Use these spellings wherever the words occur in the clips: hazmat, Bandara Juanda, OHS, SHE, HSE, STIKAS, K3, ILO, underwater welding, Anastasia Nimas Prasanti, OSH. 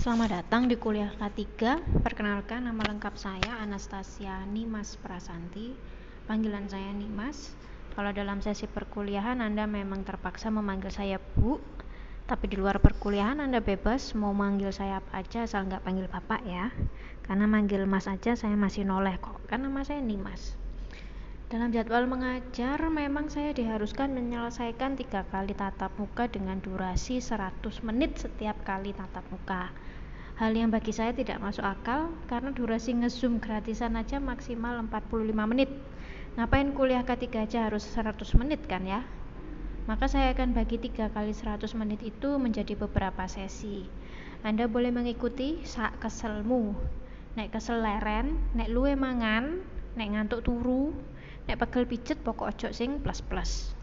Selamat datang di kuliah K3. Perkenalkan, nama lengkap saya Anastasia Nimas Prasanti. Panggilan saya Nimas. Kalau dalam sesi perkuliahan Anda memang terpaksa memanggil saya Bu, tapi di luar perkuliahan Anda bebas mau manggil saya apa aja, asal nggak panggil Bapak ya. Karena manggil Mas aja saya masih noleh kok, karena nama saya Nimas. Dalam jadwal mengajar memang saya diharuskan menyelesaikan 3 kali tatap muka dengan durasi 100 menit setiap kali tatap muka. Hal yang bagi saya tidak masuk akal, karena durasi nge-zoom gratisan aja maksimal 45 menit. Ngapain kuliah K3 aja harus 100 menit kan ya? Maka saya akan bagi 3 kali 100 menit itu menjadi beberapa sesi. Anda boleh mengikuti sak keselmu. Nek kesel leren, nek luwe mangan, nek ngantuk turu, nek pegel pijet pokok ojo sing plus-plus.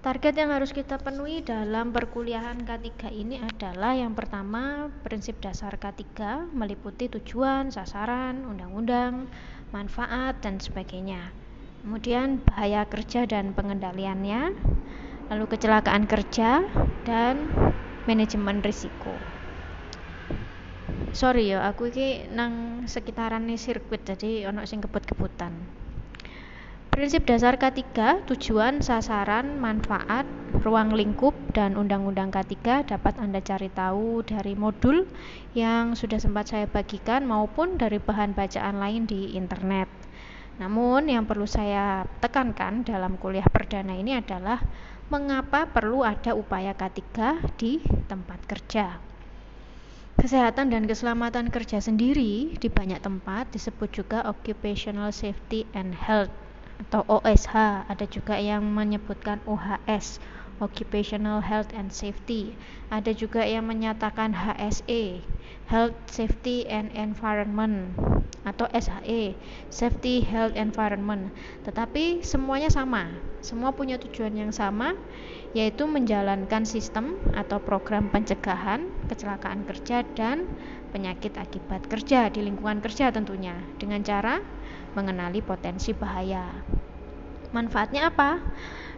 Target yang harus kita penuhi dalam perkuliahan K3 ini adalah yang pertama, prinsip dasar K3 meliputi tujuan, sasaran, undang-undang, manfaat, dan sebagainya. Kemudian bahaya kerja dan pengendaliannya, lalu kecelakaan kerja, dan manajemen risiko. Sorry ya, aku iki nang sekitaran sirkuit, jadi ono sing kebut-kebutan. Prinsip dasar K3, tujuan, sasaran, manfaat, ruang lingkup, dan undang-undang K3 dapat Anda cari tahu dari modul yang sudah sempat saya bagikan maupun dari bahan bacaan lain di internet. Namun yang perlu saya tekankan dalam kuliah perdana ini adalah mengapa perlu ada upaya K3 di tempat kerja. Kesehatan dan keselamatan kerja sendiri di banyak tempat disebut juga Occupational Safety and Health atau OSH, ada juga yang menyebutkan OHS, Occupational Health and Safety, ada juga yang menyatakan HSE, Health, Safety and Environment, atau SHE, Safety, Health, Environment. Tetapi semuanya sama, semua punya tujuan yang sama, yaitu menjalankan sistem atau program pencegahan kecelakaan kerja dan penyakit akibat kerja di lingkungan kerja tentunya, dengan cara mengenali potensi bahaya. Manfaatnya apa?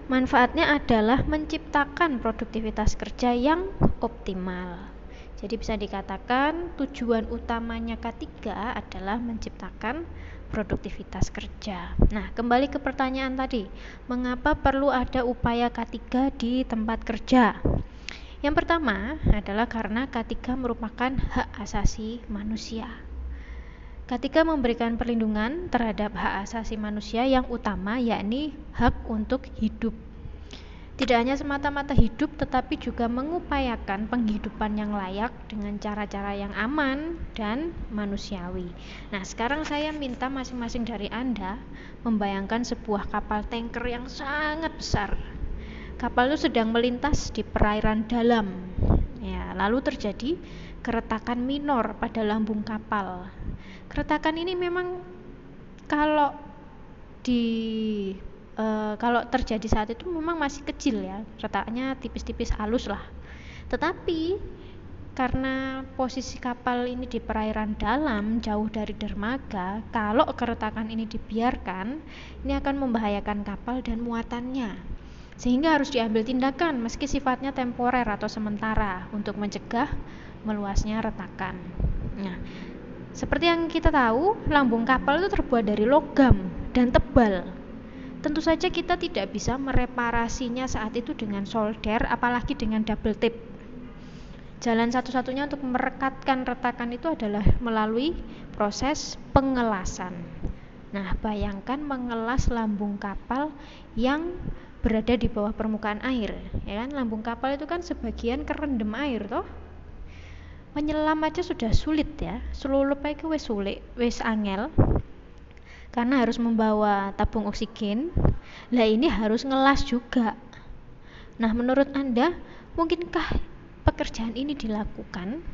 Manfaatnya adalah menciptakan produktivitas kerja yang optimal. Jadi bisa dikatakan tujuan utamanya K3 adalah menciptakan produktivitas kerja. Nah, kembali ke pertanyaan tadi, mengapa perlu ada upaya K3 di tempat kerja? Yang pertama adalah karena K3 merupakan hak asasi manusia. K3 memberikan perlindungan terhadap hak asasi manusia yang utama, yakni hak untuk hidup. Tidak hanya semata-mata hidup, tetapi juga mengupayakan penghidupan yang layak dengan cara-cara yang aman dan manusiawi. Nah, sekarang saya minta masing-masing dari Anda membayangkan sebuah kapal tanker yang sangat besar. Kapal itu sedang melintas di perairan dalam. Ya, lalu terjadi keretakan minor pada lambung kapal. Keretakan ini memang kalau terjadi saat itu memang masih kecil ya, retaknya tipis-tipis halus lah. Tetapi karena posisi kapal ini di perairan dalam, jauh dari dermaga, kalau keretakan ini dibiarkan, ini akan membahayakan kapal dan muatannya. Sehingga harus diambil tindakan meski sifatnya temporer atau sementara untuk mencegah meluasnya retakan. Nah, seperti yang kita tahu, lambung kapal itu terbuat dari logam dan tebal. Tentu saja kita tidak bisa mereparasinya saat itu dengan solder, apalagi dengan double tape. Jalan satu-satunya untuk merekatkan retakan itu adalah melalui proses pengelasan. Nah, bayangkan mengelas lambung kapal yang berada di bawah permukaan air, ya kan? Lambung kapal itu kan sebagian kerendam air toh. Menyelam aja sudah sulit ya, selulup ae wis sulit, wis angel. Karena harus membawa tabung oksigen, lah ini harus ngelas juga. Nah, menurut Anda, mungkinkah pekerjaan ini dilakukan?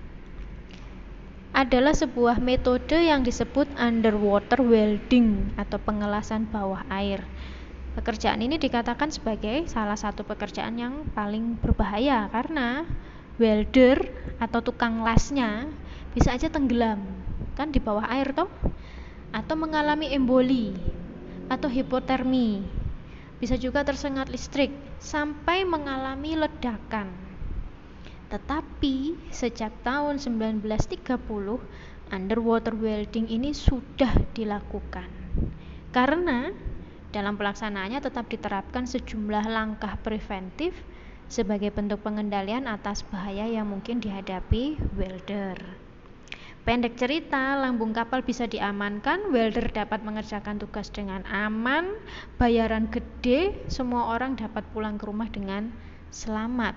Adalah sebuah metode yang disebut underwater welding atau pengelasan bawah air. Pekerjaan ini dikatakan sebagai salah satu pekerjaan yang paling berbahaya, karena welder atau tukang lasnya bisa aja tenggelam, kan di bawah air toh, atau mengalami emboli atau hipotermi, bisa juga tersengat listrik sampai mengalami ledakan. Tetapi sejak tahun 1930 underwater welding ini sudah dilakukan, karena dalam pelaksanaannya tetap diterapkan sejumlah langkah preventif sebagai bentuk pengendalian atas bahaya yang mungkin dihadapi welder. Pendek cerita, lambung kapal bisa diamankan, welder dapat mengerjakan tugas dengan aman, bayaran gede, semua orang dapat pulang ke rumah dengan selamat.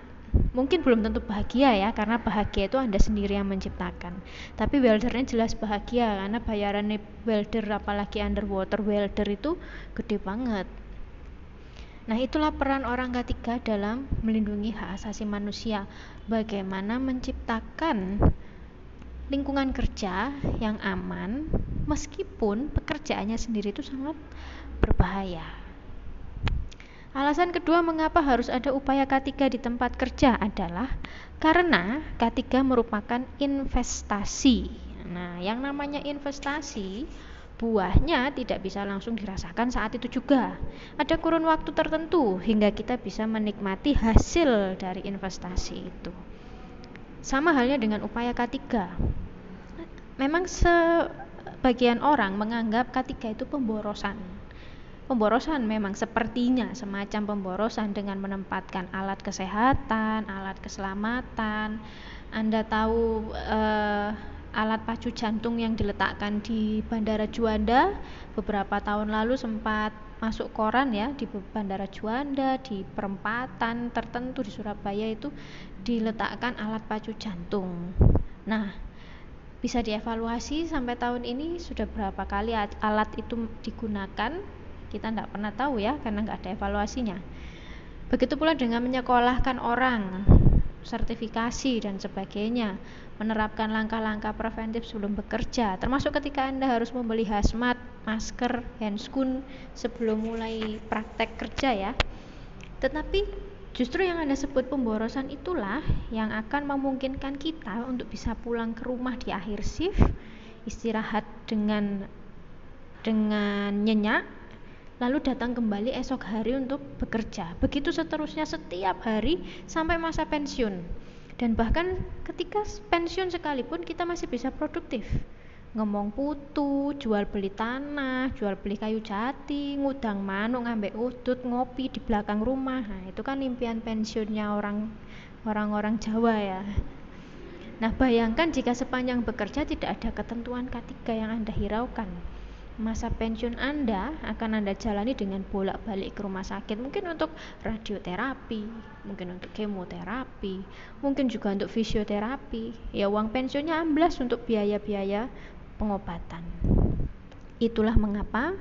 Mungkin belum tentu bahagia ya, karena bahagia itu Anda sendiri yang menciptakan. Tapi weldernya jelas bahagia, karena bayaran welder, apalagi underwater welder itu gede banget. Nah, itulah peran orang ketiga dalam melindungi hak asasi manusia. Bagaimana menciptakan lingkungan kerja yang aman meskipun pekerjaannya sendiri itu sangat berbahaya. Alasan kedua mengapa harus ada upaya K3 di tempat kerja adalah karena K3 merupakan investasi. Nah, yang namanya investasi buahnya tidak bisa langsung dirasakan saat itu juga. Ada kurun waktu tertentu hingga kita bisa menikmati hasil dari investasi itu. Sama halnya dengan upaya K3. Memang sebagian orang menganggap K3 itu pemborosan. Pemborosan memang sepertinya semacam pemborosan dengan menempatkan alat kesehatan, alat keselamatan. Anda tahu alat pacu jantung yang diletakkan di Bandara Juanda beberapa tahun lalu sempat masuk koran ya, di Bandara Juanda, di perempatan tertentu di Surabaya itu diletakkan alat pacu jantung. Nah, bisa dievaluasi sampai tahun ini sudah berapa kali alat itu digunakan, kita tidak pernah tahu ya, karena nggak ada evaluasinya. Begitu pula dengan menyekolahkan orang, sertifikasi dan sebagainya, menerapkan langkah-langkah preventif sebelum bekerja, termasuk ketika Anda harus membeli hazmat, masker, handskun sebelum mulai praktek kerja ya. Tetapi justru yang Anda sebut pemborosan itulah yang akan memungkinkan kita untuk bisa pulang ke rumah di akhir shift, istirahat dengan nyenyak, lalu datang kembali esok hari untuk bekerja. Begitu seterusnya setiap hari sampai masa pensiun. Dan bahkan ketika pensiun sekalipun kita masih bisa produktif. Ngomong putu, jual beli tanah, jual beli kayu jati, ngudang manuk, ngambek udut, ngopi di belakang rumah. Nah, itu kan impian pensiunnya orang-orang Jawa ya. Nah, bayangkan jika sepanjang bekerja tidak ada ketentuan K3 yang Anda hiraukan. Masa pensiun Anda akan Anda jalani dengan bolak-balik ke rumah sakit, mungkin untuk radioterapi, mungkin untuk kemoterapi, mungkin juga untuk fisioterapi. Ya, uang pensiunnya amblas untuk biaya-biaya pengobatan. Itulah mengapa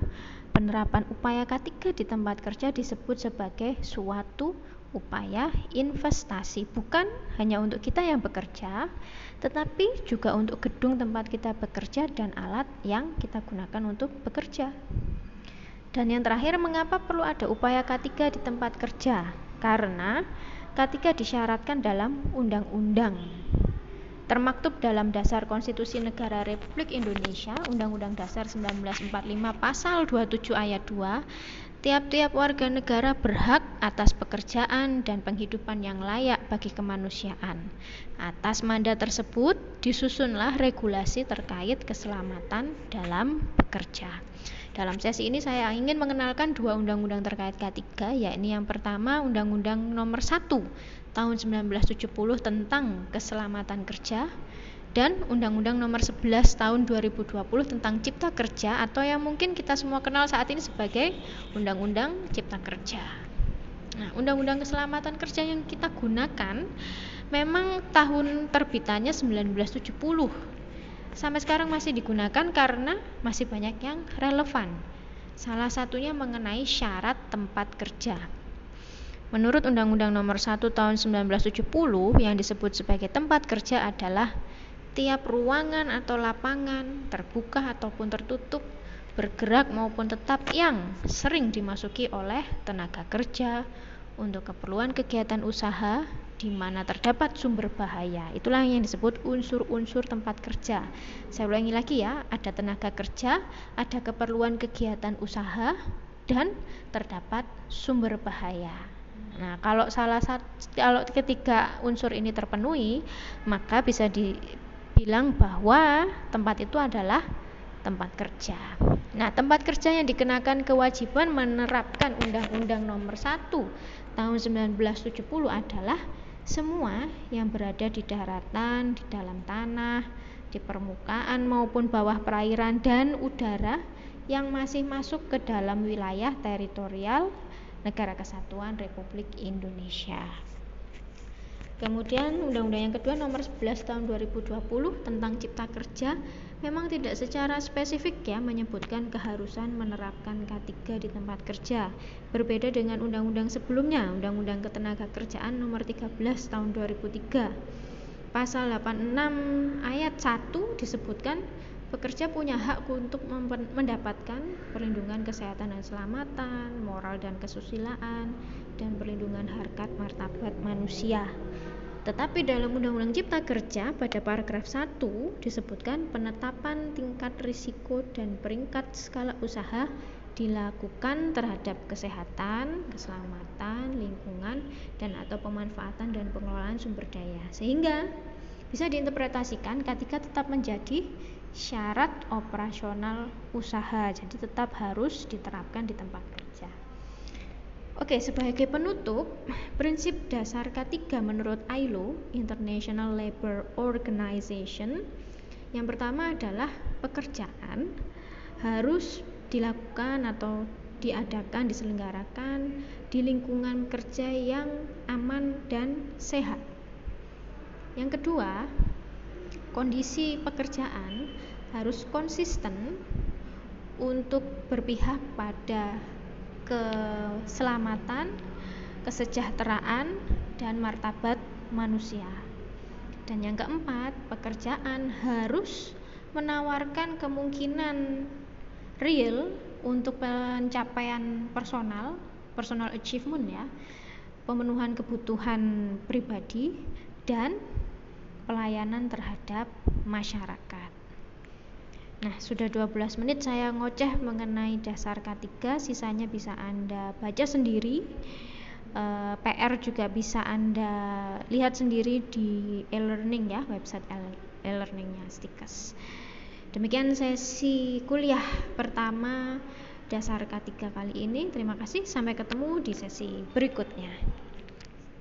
penerapan upaya K3 di tempat kerja disebut sebagai suatu upaya investasi, bukan hanya untuk kita yang bekerja, tetapi juga untuk gedung tempat kita bekerja dan alat yang kita gunakan untuk bekerja. Dan yang terakhir, mengapa perlu ada upaya K3 di tempat kerja? Karena K3 disyaratkan dalam undang-undang. Termaktub dalam Dasar Konstitusi Negara Republik Indonesia, Undang-Undang Dasar 1945 Pasal 27 Ayat 2, tiap-tiap warga negara berhak atas pekerjaan dan penghidupan yang layak bagi kemanusiaan. Atas mandat tersebut, disusunlah regulasi terkait keselamatan dalam bekerja. Dalam sesi ini saya ingin mengenalkan dua undang-undang terkait K3, yakni yang pertama Undang-Undang Nomor 1 Tahun 1970 tentang Keselamatan Kerja dan Undang-Undang Nomor 11 Tahun 2020 tentang Cipta Kerja, atau yang mungkin kita semua kenal saat ini sebagai Undang-Undang Cipta Kerja. Nah, Undang-Undang Keselamatan Kerja yang kita gunakan memang tahun terbitannya 1970. Sampai sekarang masih digunakan karena masih banyak yang relevan. Salah satunya mengenai syarat tempat kerja. Menurut Undang-Undang Nomor 1 Tahun 1970 yang disebut sebagai tempat kerja adalah tiap ruangan atau lapangan, terbuka ataupun tertutup, bergerak maupun tetap, yang sering dimasuki oleh tenaga kerja untuk keperluan kegiatan usaha di mana terdapat sumber bahaya. Itulah yang disebut unsur-unsur tempat kerja. Saya ulangi lagi ya, ada tenaga kerja, ada keperluan kegiatan usaha, dan terdapat sumber bahaya. Nah, kalau kalau ketiga unsur ini terpenuhi, maka bisa dibilang bahwa tempat itu adalah tempat kerja. Nah, tempat kerja yang dikenakan kewajiban menerapkan Undang-Undang Nomor 1 Tahun 1970 adalah semua yang berada di daratan, di dalam tanah, di permukaan maupun bawah perairan dan udara yang masih masuk ke dalam wilayah teritorial Negara Kesatuan Republik Indonesia. Kemudian Undang-Undang yang kedua Nomor 11 Tahun 2020 tentang Cipta Kerja memang tidak secara spesifik ya menyebutkan keharusan menerapkan K3 di tempat kerja. Berbeda dengan undang-undang sebelumnya, Undang-Undang Ketenagakerjaan Nomor 13 Tahun 2003. Pasal 86 ayat 1 disebutkan pekerja punya hak untuk mendapatkan perlindungan kesehatan dan keselamatan, moral dan kesusilaan, dan perlindungan harkat martabat manusia. Tetapi dalam Undang-Undang Cipta Kerja pada paragraf 1 disebutkan penetapan tingkat risiko dan peringkat skala usaha dilakukan terhadap kesehatan, keselamatan, lingkungan, dan atau pemanfaatan dan pengelolaan sumber daya. Sehingga bisa diinterpretasikan K3 tetap menjadi syarat operasional usaha, jadi tetap harus diterapkan di tempat kerja. Oke, sebagai penutup, prinsip dasar K3 menurut ILO, International Labour Organization, yang pertama adalah pekerjaan harus dilakukan atau diadakan, diselenggarakan di lingkungan kerja yang aman dan sehat. Yang kedua, kondisi pekerjaan harus konsisten untuk berpihak pada keselamatan, kesejahteraan, dan martabat manusia. Dan yang keempat, pekerjaan harus menawarkan kemungkinan real untuk pencapaian personal achievement ya, pemenuhan kebutuhan pribadi dan pelayanan terhadap masyarakat. Nah, sudah 12 menit saya ngoceh mengenai dasar K3, sisanya bisa Anda baca sendiri. PR juga bisa Anda lihat sendiri di e-learning ya, website e-learningnya STIKAS. Demikian sesi kuliah pertama dasar K3 kali ini. Terima kasih, sampai ketemu di sesi berikutnya.